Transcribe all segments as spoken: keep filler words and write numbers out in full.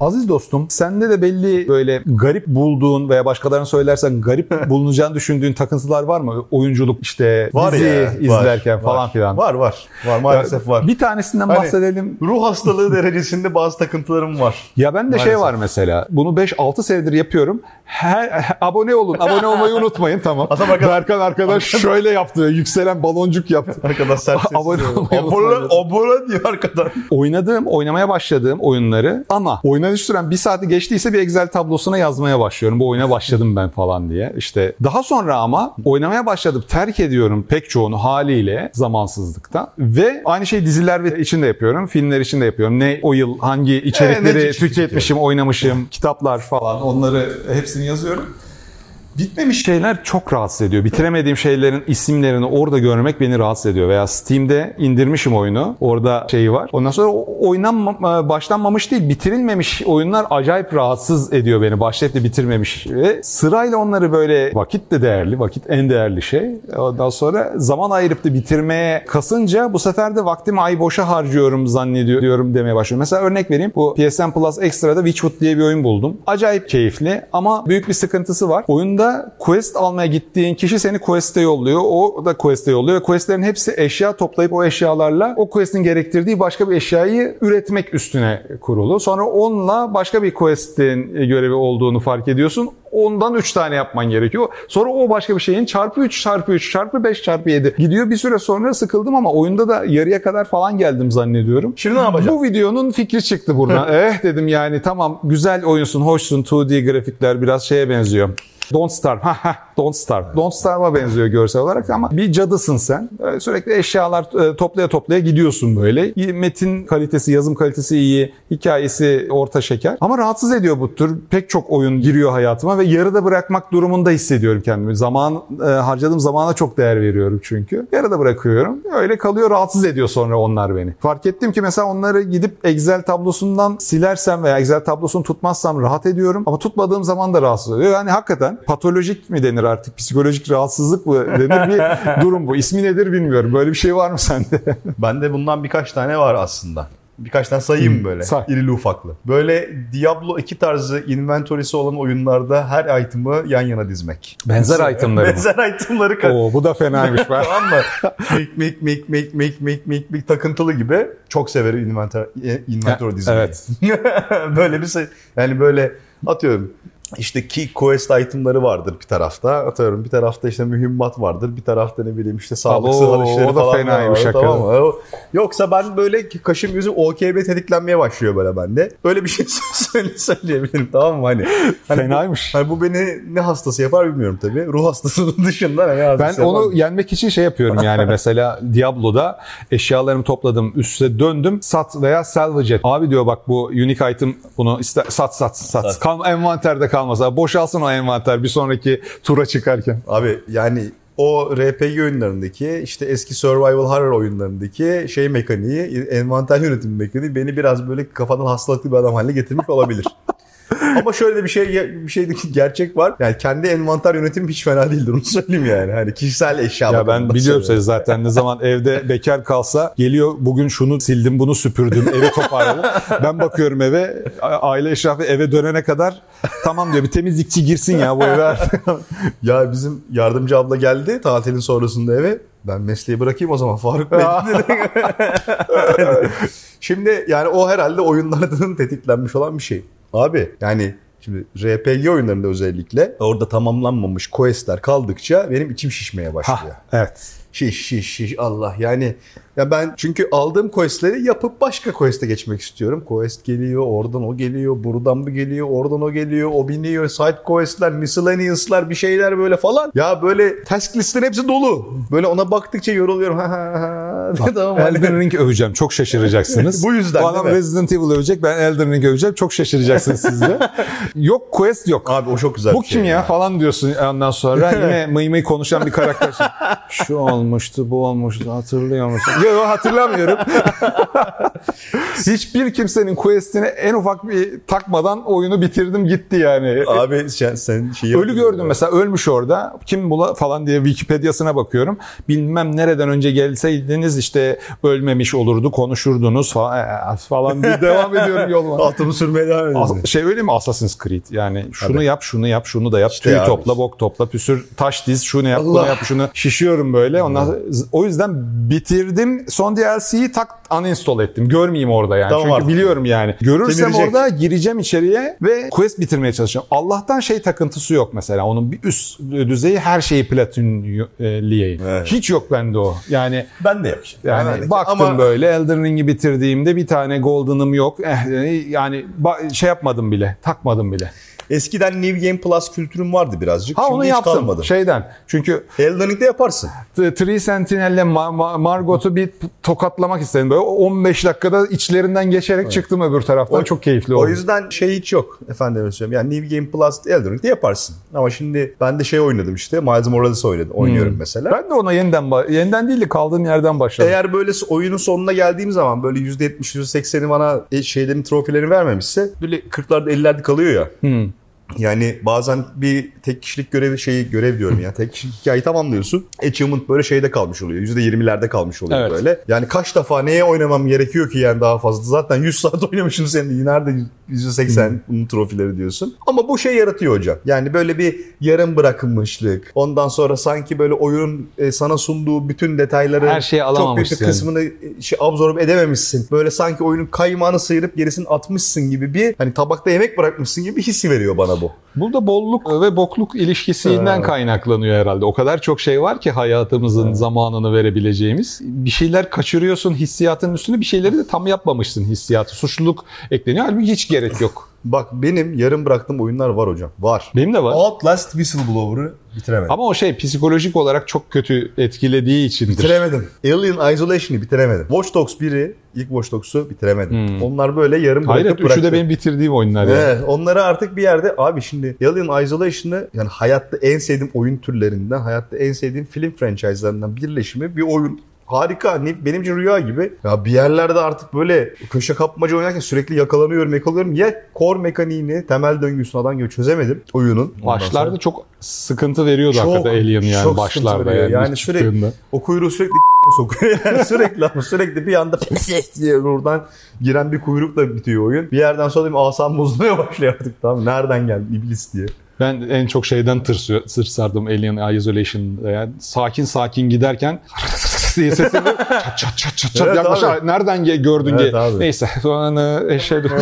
Aziz dostum, sende de belli böyle garip bulduğun veya başkalarına söylersen garip bulunacağını düşündüğün takıntılar var mı? Oyunculuk işte, var dizi ya, izlerken var, falan var, filan. Var var. Var maalesef var. Bir tanesinden hani bahsedelim. Ruh hastalığı derecesinde bazı takıntılarım var. Ya ben de maalesef. Şey var mesela. Bunu beş altı senedir yapıyorum. Her, abone olun. Abone olmayı unutmayın. Tamam. Arkadaş, Berkan arkadaş şöyle yaptı. Yükselen baloncuk yaptı. Arkadaş sert sesli. Abone olmayı unutmayın. Abone diyor arkadan. Oynadığım, oynamaya başladığım oyunları ama oynanış süren bir saati geçtiyse bir Excel tablosuna yazmaya başlıyorum. Bu oyuna başladım ben falan diye. İşte daha sonra ama oynamaya başladım. Terk ediyorum pek çoğunu haliyle zamansızlıkta. Ve aynı şeyi diziler için de yapıyorum. Filmler için de yapıyorum. Ne o yıl hangi içerikleri e, tüketmişim, oynamışım, kitaplar falan onları hepsini yazıyorum. Bitmemiş şeyler çok rahatsız ediyor. Bitiremediğim şeylerin isimlerini orada görmek beni rahatsız ediyor. Veya Steam'de indirmişim oyunu. Orada şey var. Ondan sonra oynanma, başlanmamış değil, bitirilmemiş oyunlar acayip rahatsız ediyor beni. Başlayıp da bitirmemiş. Ve sırayla onları böyle vakit de değerli. Vakit en değerli şey. Ondan sonra zaman ayırıp da bitirmeye kasınca bu sefer de vaktimi ay boşa harcıyorum zannediyorum demeye başlıyorum. Mesela örnek vereyim. Bu P S N Plus Extra'da Witchwood diye bir oyun buldum. Acayip keyifli ama büyük bir sıkıntısı var. Oyunda quest almaya gittiğin kişi seni quest'e yolluyor. O da quest'e yolluyor. Ve quest'lerin hepsi eşya toplayıp o eşyalarla o quest'in gerektirdiği başka bir eşyayı üretmek üstüne kurulu. Sonra onunla başka bir quest'in görevi olduğunu fark ediyorsun. Ondan üç tane yapman gerekiyor. Sonra o başka bir şeyin çarpı üç, çarpı üç, çarpı beş, çarpı yedi gidiyor. Bir süre sonra sıkıldım ama oyunda da yarıya kadar falan geldim zannediyorum. Şimdi ne yapacağım? Bu videonun fikri çıktı buradan. Eh dedim yani tamam güzel oyunsun, hoşsun, iki D grafikler biraz şeye benziyor. Don't Starve. Don't Starve. Don't Starve'a benziyor görsel olarak ama bir cadısın sen. Sürekli eşyalar toplaya toplaya gidiyorsun böyle. Metin kalitesi, yazım kalitesi iyi. Hikayesi orta şeker. Ama rahatsız ediyor bu tür. Pek çok oyun giriyor hayatıma ve yarıda bırakmak durumunda hissediyorum kendimi. Zaman, harcadığım zamana çok değer veriyorum çünkü. Yarıda bırakıyorum. Öyle kalıyor. Rahatsız ediyor sonra onlar beni. Fark ettim ki mesela onları gidip Excel tablosundan silersem veya Excel tablosunu tutmazsam rahat ediyorum. Ama tutmadığım zaman da rahatsız ediyor. Yani hakikaten patolojik mi denir artık? Psikolojik rahatsızlık mı denir bir durum bu. İsmi nedir bilmiyorum. Böyle bir şey var mı sende? Bende bundan birkaç tane var aslında. Birkaç tane sayayım hmm, böyle say. İrili ufaklı. Böyle Diablo iki tarzı inventory'si olan oyunlarda her item'ı yan yana dizmek. Benzer item'ları Benzer mı? item'ları. Oo, bu da fenaymış. Tamam mı? Mek mek mek mek mek mek mek mek takıntılı gibi. Çok severim inventory, inventory dizmeyi. Evet. Böyle bir şey. Yani böyle atıyorum. İşte ki quest item'ları vardır bir tarafta. Atıyorum bir tarafta işte mühimmat vardır. Bir tarafta ne bileyim işte sağlık sıhhat işleri falan var. Tamam mı? Yoksa ben böyle kaşım yüzüm O K B tetiklenmeye başlıyor böyle bende. Böyle bir şey söyle söyleyebilirim tamam mı? Hani, hani fenaymış. Bu, hani bu beni ne hastası yapar bilmiyorum tabii. Ruh hastasının dışında ne hastası yapar? Ben onu yapar. Yenmek için şey yapıyorum yani mesela Diablo'da eşyalarımı topladım üste döndüm. Sat veya salvage et. Abi diyor bak bu unique item bunu iste, sat sat sat. sat. Kal, envanterde kal. Mesela boşalsın o envanter bir sonraki tura çıkarken. Abi yani o R P G oyunlarındaki işte eski survival horror oyunlarındaki şey mekaniği, envanter yönetimi mekaniği beni biraz böyle kafadan hastalıklı bir adam haline getirmiş olabilir. Ama şöyle bir şey bir şeydeki gerçek var. Yani kendi envanter yönetimim hiç fena değildir onu söyleyeyim yani. Hani kişisel eşya. Ya ben biliyorum seni zaten ne zaman evde bekar kalsa geliyor bugün şunu sildim bunu süpürdüm evi toparladım. Ben bakıyorum eve aile eşrafı eve dönene kadar tamam diyor bir temizlikçi girsin ya bu eve. Ya bizim yardımcı abla geldi tatilin sonrasında eve. Ben mesleği bırakayım o zaman Faruk Bey. Şimdi yani o herhalde oyunlardan tetiklenmiş olan bir şey. Abi yani şimdi R P G oyunlarında özellikle orada tamamlanmamış questler kaldıkça benim içim şişmeye başlıyor. Hah, evet. Şiş şiş şiş Allah yani ya ben çünkü aldığım questleri yapıp başka quest'e geçmek istiyorum. Quest geliyor, oradan o geliyor, buradan bu geliyor, oradan o geliyor, o biniyor, side quest'ler, miscellaneous'lar bir şeyler böyle falan. Ya böyle task listlerin hepsi dolu. Böyle ona baktıkça yoruluyorum. Ha ha ha. Tamam. Elden Ring öveceğim. Çok şaşıracaksınız. Bu yüzden. Adam Resident Evil övecek. Ben Elden Ring öveceğim. Çok şaşıracaksınız siz de. Yok quest yok. Abi o çok güzel. Bu kim şey ya? ya falan diyorsun ondan sonra. Yine mıy mıy konuşan bir karakter. Şu olmuştu, bu olmuştu. Hatırlıyor musun? Yok hatırlamıyorum. Hiçbir kimsenin quest'ine en ufak bir takmadan oyunu bitirdim gitti yani. Abi sen, sen şeyi ölü gördüm abi. Mesela ölmüş orada. Kim bula falan diye Wikipedia'sına bakıyorum. Bilmem nereden önce gelseydiniz işte ölmemiş olurdu, konuşurdunuz falan, falan diye devam ediyorum yoluma. Atımı sürmeye devam ediyorum. Şey öyle mi Assassin's Creed? Yani şunu Tabii. yap, şunu yap, şunu da yap. İşte tüy abi. Topla, bok topla, püsür, taş diz, şunu yap, bunu yap, şunu. Şişiyorum böyle. Ondan, o yüzden bitirdim. Son D L C'yi tak uninstall ettim. Görmeyeyim orada yani. Tamam, çünkü artık. Biliyorum yani. Görürsem Temirecek. Orada gireceğim içeriye ve quest bitirmeye çalışacağım. Allah'tan şey takıntısı yok mesela. Onun bir üst düzeyi her şeyi platinleyeyim. Evet. Hiç yok bende o. Yani ben de yapacağım. Yani ben baktım ama... böyle Elden Ring'i bitirdiğimde bir tane golden'ım yok. Eh, yani şey yapmadım bile. Takmadım bile. Eskiden New Game Plus kültürüm vardı birazcık. Ha, şimdi onu yaptım kalmadım. Şeyden. Çünkü Elden Ring'de yaparsın. Three Sentinel'le Ma- Ma- Margot'u bir tokatlamak istedim. Böyle on beş dakikada içlerinden geçerek evet. çıktım öbür taraftan. O, çok keyifli oldu. O yüzden şey hiç yok. Efendim söyleyeyim. Yani New Game Plus Elden Ring'de yaparsın. Ama şimdi ben de şey oynadım işte. Miles Morales'ı oynadım. Oynuyorum hmm. mesela. Ben de ona yeniden yeniden değil de kaldığım yerden başladım. Eğer böyle oyunun sonuna geldiğim zaman böyle yüzde yetmiş yüzde sekseni bana şeylerin trofilerini vermemişse böyle kırklarda ellilerde kalıyor ya. Hmm. Yani bazen bir tek kişilik görevi şeyi görev diyorum ya. Tek kişilik hikayeyi tamamlıyorsun. Achievement böyle şeyde kalmış oluyor. yüzde yirmilerde kalmış oluyor evet. böyle. Yani kaç defa neye oynamam gerekiyor ki yani daha fazla. Zaten yüz saat oynamışım senin. Nerede yüzde seksen bunun trofileri diyorsun. Ama bu şey yaratıyor hocam. Yani böyle bir yarım bırakılmışlık. Ondan sonra sanki böyle oyunun sana sunduğu bütün detayları her şeyi alamamışsın. Çok büyük kısmını şey absorbe edememişsin. Böyle sanki oyunun kaymağını sıyırıp gerisini atmışsın gibi bir hani tabakta yemek bırakmışsın gibi bir hissi veriyor bana. Bu. Burada bolluk ve bokluk ilişkisinden evet. kaynaklanıyor herhalde. O kadar çok şey var ki hayatımızın evet. zamanını verebileceğimiz. Bir şeyler kaçırıyorsun hissiyatın üstüne, bir şeyleri de tam yapmamışsın hissiyatı. Suçluluk ekleniyor. Halbuki hiç gerek yok. Bak benim yarım bıraktığım oyunlar var hocam. Var. Benim de var. Outlast Whistleblower'ı bitiremedim. Ama o şey psikolojik olarak çok kötü etkilediği içindir. Bitiremedim. Alien Isolation'ı bitiremedim. Watch Dogs biri, ilk Watch Dogs'u bitiremedim. Hmm. Onlar böyle yarım bırakıp bıraktım. Hayret, üçü de benim bitirdiğim oyunlar yani. Evet, onları artık bir yerde abi şimdi Alien Isolation'ı yani hayatta en sevdiğim oyun türlerinden, hayatta en sevdiğim film franchise'larından birleşimi bir oyun. Harika. Benim için rüya gibi. Ya bir yerlerde artık böyle köşe kapmaca oynarken sürekli yakalanıyorum, yakalıyorum. Ya core mekaniğini, temel döngüsünü adam gibi çözemedim oyunun. Başlarda sonra... çok sıkıntı veriyordu çok, hakikaten Alien yani çok başlarda. Yani, yani sürekli o kuyruğu sürekli sokuyor. Yani sürekli ama sürekli bir anda diye oradan giren bir kuyrukla bitiyor oyun. Bir yerden sonra asam bozulmaya başlıyor artık. Tamam, nereden geldi iblis diye. Ben en çok şeyden tırsıyor, tırsardım Alien Isolation'da. Yani sakin sakin giderken diye sesini çat çat çat çat çat evet, yaklaşa nereden gördün evet, diye. Abi. Neyse sonra eşeğe döndüm.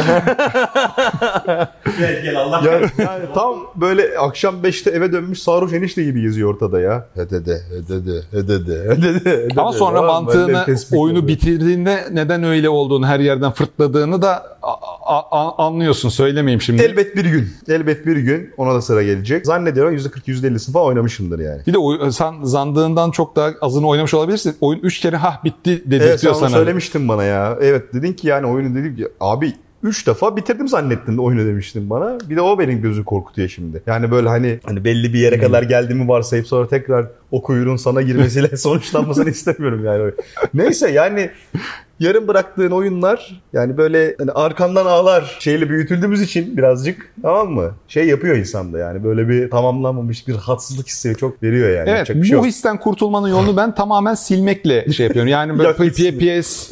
Gel gel Allah kahretsin. Yani, tam böyle akşam beşte eve dönmüş sarhoş enişte gibi geziyor ortada ya. Hedede hedede hedede hedede. Ama sonra mantığını oyunu bitirdiğinde neden öyle olduğunu her yerden fırtladığını da anlıyorsun. Söylemeyeyim şimdi. Elbet bir gün. Elbet bir gün ona da sıra gelecek. Zannediyorum yüzde kırk yüzde elli falan oynamışımdır yani. Bir de sen zandığından çok daha azını oynamış olabilirsin. Oyun üç kere hah bitti dedirtiyor evet, sana. Evet sen söylemiştin bana ya. Evet dedin ki yani oyunu dedim ki abi üç defa bitirdim zannettim de oyunu demiştin bana. Bir de o benim gözü korkutuyor şimdi. Yani böyle hani hani belli bir yere kadar geldiğimi varsayıp sonra tekrar o kuyruğun sana girmesiyle sonuçlanmasını istemiyorum yani. Neyse yani yarım bıraktığın oyunlar yani böyle hani arkandan ağlar şeyle büyütüldüğümüz için birazcık tamam mı? Şey yapıyor insanda yani böyle bir tamamlanmamış bir rahatsızlık hissi çok veriyor yani. Evet bu şey histen yok. Kurtulmanın yolunu ben tamamen silmekle şey yapıyorum. Yani böyle P S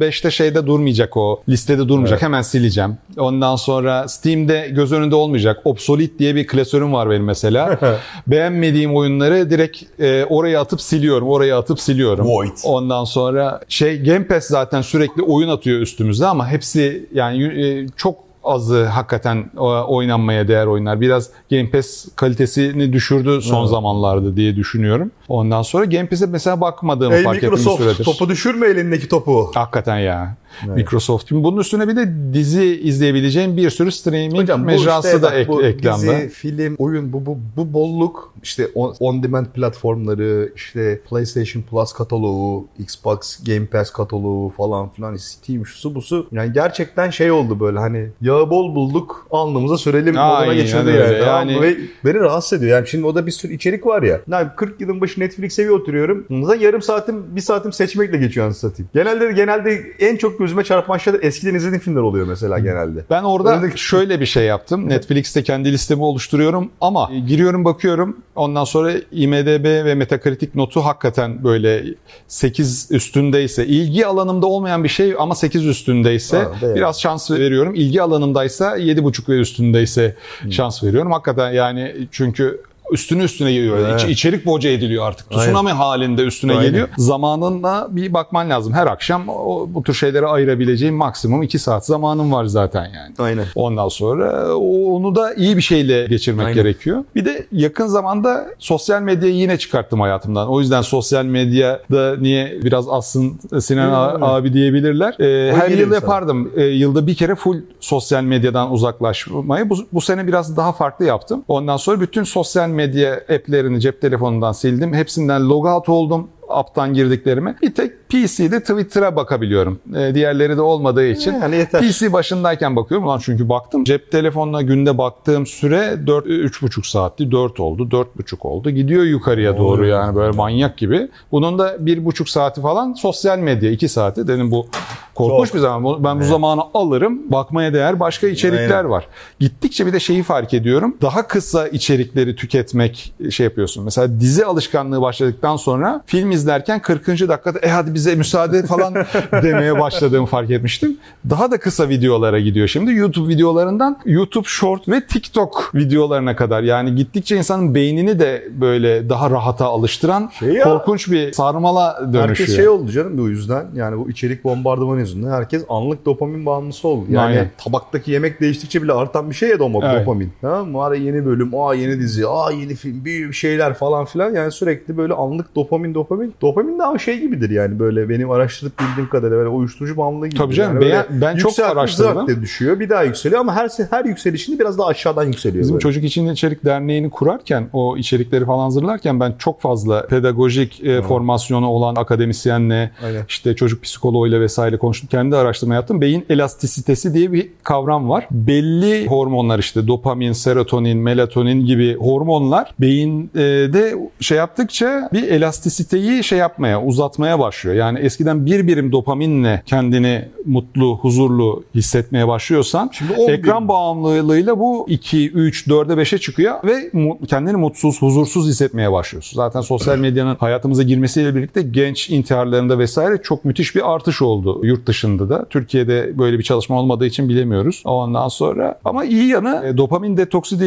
beşte şeyde durmayacak o listede durmayacak evet. hemen sileceğim. Ondan sonra Steam'de göz önünde olmayacak. Obsolete diye bir klasörüm var benim mesela. Beğenmediğim oyunları direkt e, oraya atıp siliyorum. Oraya atıp siliyorum. Void. Ondan sonra şey Game Pass zaten Zaten sürekli oyun atıyor üstümüzde ama hepsi yani çok azı hakikaten oynanmaya değer oyunlar. Biraz Game Pass kalitesini düşürdü son evet. zamanlarda diye düşünüyorum. Ondan sonra Game Pass'e mesela bakmadığım hey, fark ettiğim süredir. Microsoft topu düşürme elindeki topu. Hakikaten ya. Evet. Microsoft. Şimdi bunun üstüne bir de dizi izleyebileceğim bir sürü streaming hocam, mecrası işte, da ek, eklanda. Dizi, film, oyun bu bu bu bolluk işte on, on demand platformları, işte PlayStation Plus kataloğu, Xbox Game Pass kataloğu falan filan, Steam şusu busu. Yani gerçekten şey oldu böyle hani yağı bol bulduk, alnımıza sürelim moduna geçirdi yani. yani. yani. Ve beni rahatsız ediyor. Yani şimdi o da bir sürü içerik var ya. Yani kırk yılın başı Netflix'e bir oturuyorum. Yarım saatim, bir saatim seçmekle geçiyor anasını satayım. Genelde genelde en çok gözüme çarpan şeyler eskiden izlediğim filmler oluyor mesela genelde. Ben orada Önündeki... şöyle bir şey yaptım. Netflix'te kendi listemi oluşturuyorum ama giriyorum bakıyorum. Ondan sonra IMDb ve Metacritic notu hakikaten böyle sekiz üstündeyse, ilgi alanımda olmayan bir şey ama sekiz üstündeyse ha, biraz şans veriyorum. İlgi alanımdaysa yedi buçuk ve üstündeyse hmm. şans veriyorum. Hakikaten yani çünkü üstüne üstüne geliyor. Evet. İç, içerik boca ediliyor artık. Tsunami Aynen. halinde üstüne Aynen. geliyor. Zamanında bir bakman lazım. Her akşam o, bu tür şeylere ayırabileceğim maksimum iki saat zamanım var zaten yani. Aynen. Ondan sonra onu da iyi bir şeyle geçirmek Aynen. gerekiyor. Bir de yakın zamanda sosyal medyayı yine çıkarttım hayatımdan. O yüzden sosyal medyada niye biraz Asın Sinan Aynen. abi diyebilirler. Ee, her yıl yapardım. Ee, yılda bir kere full sosyal medyadan uzaklaşmayı. Bu, bu sene biraz daha farklı yaptım. Ondan sonra bütün sosyal medya medya app'lerini cep telefonundan sildim. Hepsinden logout oldum. App'tan girdiklerimi. Bir tek P C'de Twitter'a bakabiliyorum. E, diğerleri de olmadığı için. Yani P C başındayken bakıyorum. Ulan çünkü baktım. Cep telefonuna günde baktığım süre dört, üç buçuk saatti. dört oldu. dört buçuk oldu. Gidiyor yukarıya doğru, doğru yani böyle manyak gibi. Bunun da bir buçuk saati falan sosyal medya. iki saati. Dedim bu korkmuş Çok. bir zaman. Ben evet. bu zamanı alırım. Bakmaya değer başka içerikler Aynen. var. Gittikçe bir de şeyi fark ediyorum. Daha kısa içerikleri tüketmek şey yapıyorsun. Mesela dizi alışkanlığı başladıktan sonra film izlerken kırkıncı dakikada e hadi bize müsaade falan demeye başladığımı fark etmiştim. Daha da kısa videolara gidiyor şimdi. YouTube videolarından YouTube Short ve TikTok videolarına kadar yani gittikçe insanın beynini de böyle daha rahata alıştıran şey ya, korkunç bir sarmala dönüşüyor. Herkes şey oldu canım bu yüzden. Yani bu içerik bombardımanı yüzünden herkes anlık dopamin bağımlısı oldu. Yani Aynen. tabaktaki yemek değiştikçe bile artan bir şey ya dopamin. Tamam mı? Ara yeni bölüm, aa yeni dizi, aa yeni film, bir şeyler falan filan. Yani sürekli böyle anlık dopamin dopamin Dopamin daha şey gibidir yani böyle benim araştırıp bildiğim kadarıyla böyle uyuşturucu bağımlılığı gibi. Tabii canım yani ben, ben çok araştırdım. Düşüyor, bir daha yükseliyor ama her her yükselişinde biraz daha aşağıdan yükseliyor. Bizim böyle. Çocuk İçin İçerik Derneği'ni kurarken o içerikleri falan hazırlarken ben çok fazla pedagojik e, formasyonu olan akademisyenle Aynen. işte çocuk psikoloğuyla vesaire konuştum. Kendi araştırma yaptım. Beyin elastisitesi diye bir kavram var. Belli hormonlar işte dopamin, serotonin, melatonin gibi hormonlar beyinde şey yaptıkça bir elastisiteyi şey yapmaya, uzatmaya başlıyor. Yani eskiden bir birim dopaminle kendini mutlu, huzurlu hissetmeye başlıyorsan ekran bağımlılığıyla bu iki, üç, dörde, beşe çıkıyor ve kendini mutsuz, huzursuz hissetmeye başlıyorsun. Zaten sosyal medyanın hayatımıza girmesiyle birlikte genç intiharlarında vesaire çok müthiş bir artış oldu yurt dışında da. Türkiye'de böyle bir çalışma olmadığı için bilemiyoruz. Ondan sonra ama iyi yanı dopamin detoksu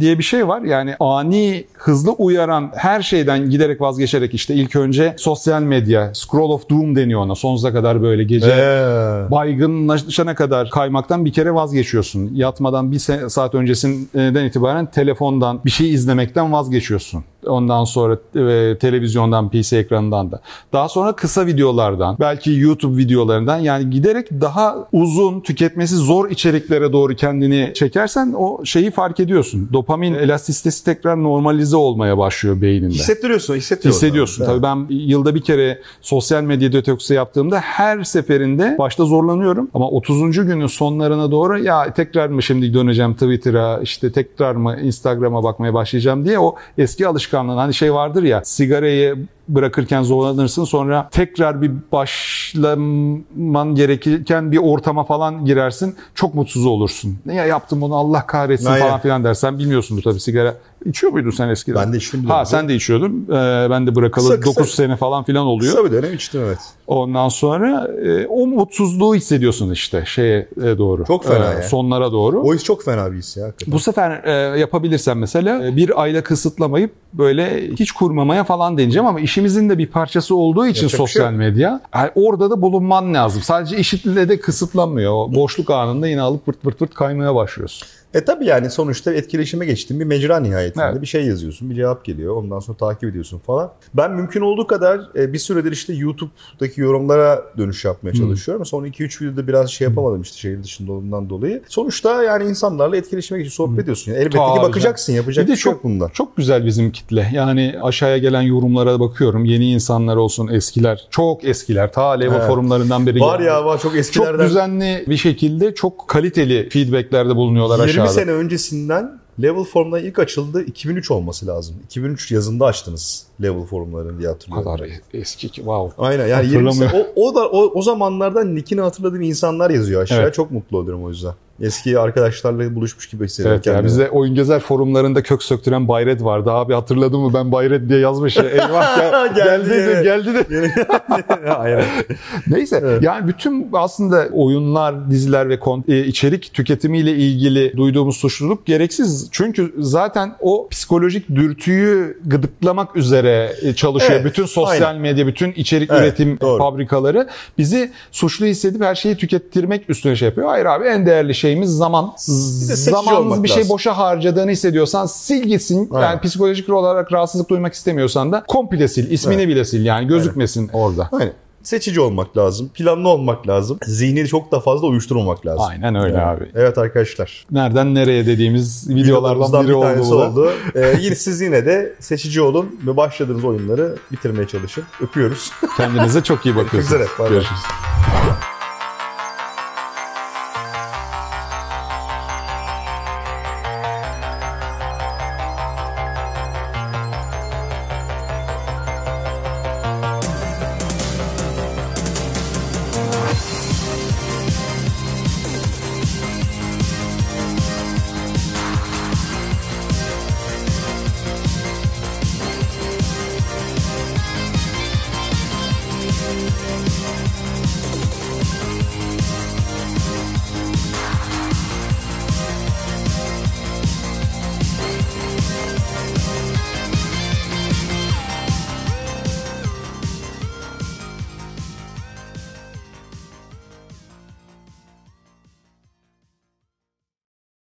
diye bir şey var. Yani ani, hızlı uyaran her şeyden giderek vazgeçerek işte ilk önce sosyal medya, scroll of doom deniyor ona. Sonsuza kadar böyle gece ee. baygınlaşana kadar kaymaktan bir kere vazgeçiyorsun. Yatmadan bir saat öncesinden itibaren telefondan bir şey izlemekten vazgeçiyorsun. Ondan sonra e, televizyondan, P C ekranından da. Daha sonra kısa videolardan, belki YouTube videolarından yani giderek daha uzun, tüketmesi zor içeriklere doğru kendini çekersen o şeyi fark ediyorsun. Dopamin elastisitesi tekrar normalize olmaya başlıyor beyninde. Hissettiriyorsun, hissettiriyorsun. Hissediyorsun. Tabii ben yılda bir kere sosyal medya detoksu yaptığımda her seferinde başta zorlanıyorum ama otuzuncu günün sonlarına doğru ya tekrar mı şimdi döneceğim Twitter'a, işte tekrar mı Instagram'a bakmaya başlayacağım diye o eski alışkanlık hani şey vardır ya sigarayı bırakırken zorlanırsın sonra tekrar bir başlaman gerekirken bir ortama falan girersin çok mutsuz olursun. Ne ya yaptım bunu Allah kahretsin Hayır. falan filan dersen bilmiyorsundur tabii sigara. İçiyor muydun sen eskiden? Ben de içtim. Ha sen de içiyordun. Ee, ben de bırakalı kısa, kısa. dokuz sene falan filan oluyor. Kısa bir dönem içtim evet. Ondan sonra e, o mutsuzluğu hissediyorsun işte şeye e, doğru. Çok fena e, ya. Sonlara doğru. O his çok fena bir his ya. Hakikaten. Bu sefer e, yapabilirsen mesela e, bir ayla kısıtlamayıp böyle hiç kurmamaya falan deneyeceğim ama işimizin de bir parçası olduğu için Yapacak sosyal şey. medya yani orada da bulunman lazım. Sadece işitle de kısıtlanmıyor. O boşluk anında yine alıp vırt vırt vırt kaymaya başlıyorsun. E tabii yani sonuçta etkileşime geçtiğin bir mecra nihayetinde evet. bir şey yazıyorsun, bir cevap geliyor. Ondan sonra takip ediyorsun falan. Ben mümkün olduğu kadar bir süredir işte YouTube'daki yorumlara dönüş yapmaya hmm. çalışıyorum. Son iki üç videoda biraz şey yapamadım işte şehir dışında olduğundan dolayı. Sonuçta yani insanlarla etkileşime geçip sohbet hmm. ediyorsun. Yani elbette Tabii ki bakacaksın, yapacak bir, bir şey yok bundan. Çok güzel bizim kitle. Yani aşağıya gelen yorumlara bakıyorum. Yeni insanlar olsun, eskiler. Çok eskiler. Ta Leva evet. forumlarından biri. Var geldi. ya var çok eskilerden. Çok düzenli bir şekilde çok kaliteli feedback'lerde bulunuyorlar aşağıda. yirmi sene öncesinden Level Form'dan ilk açıldı iki bin üç olması lazım. iki bin üç yazında açtınız Level Form'larını diye hatırlıyorum. Kadar eski ki wow. Aynen yani yirmi, o o da o, o zamanlardan nickini hatırladığım insanlar yazıyor aşağıya. Evet. Çok mutlu oluyorum o yüzden. Eski arkadaşlarla buluşmuş gibi hissediyorum. Evet yani bize oyun gezer forumlarında kök söktüren Bayret vardı. Abi hatırladın mı ben Bayret diye yazmış. Eyvah gel, geldi, geldi de geldi de. Aynen. Neyse evet. Yani bütün aslında oyunlar, diziler ve içerik tüketimiyle ilgili duyduğumuz suçluluk gereksiz. Çünkü zaten o psikolojik dürtüyü gıdıklamak üzere çalışıyor. Evet, bütün sosyal aynen. medya, bütün içerik evet, üretim doğru. fabrikaları bizi suçlu hissedip her şeyi tükettirmek üstüne şey yapıyor. Hayır abi en değerli şey şeyimiz zaman. Zamanımız bir şey lazım. Boşa harcadığını hissediyorsan sil gitsin. Aynen. Yani psikolojik olarak rahatsızlık duymak istemiyorsan da komple sil. İsmini evet. bile sil. Yani gözükmesin aynen. orada. Aynen. Seçici olmak lazım. Planlı olmak lazım. Zihni çok da fazla uyuşturmamak lazım. Aynen öyle yani. Abi. Evet arkadaşlar. Nereden nereye dediğimiz videolardan biri oldu bu. oldu. ee, yine siz yine de seçici olun ve başladığınız oyunları bitirmeye çalışın. Öpüyoruz. Kendinize çok iyi bakıyorsunuz. Görüşürüz.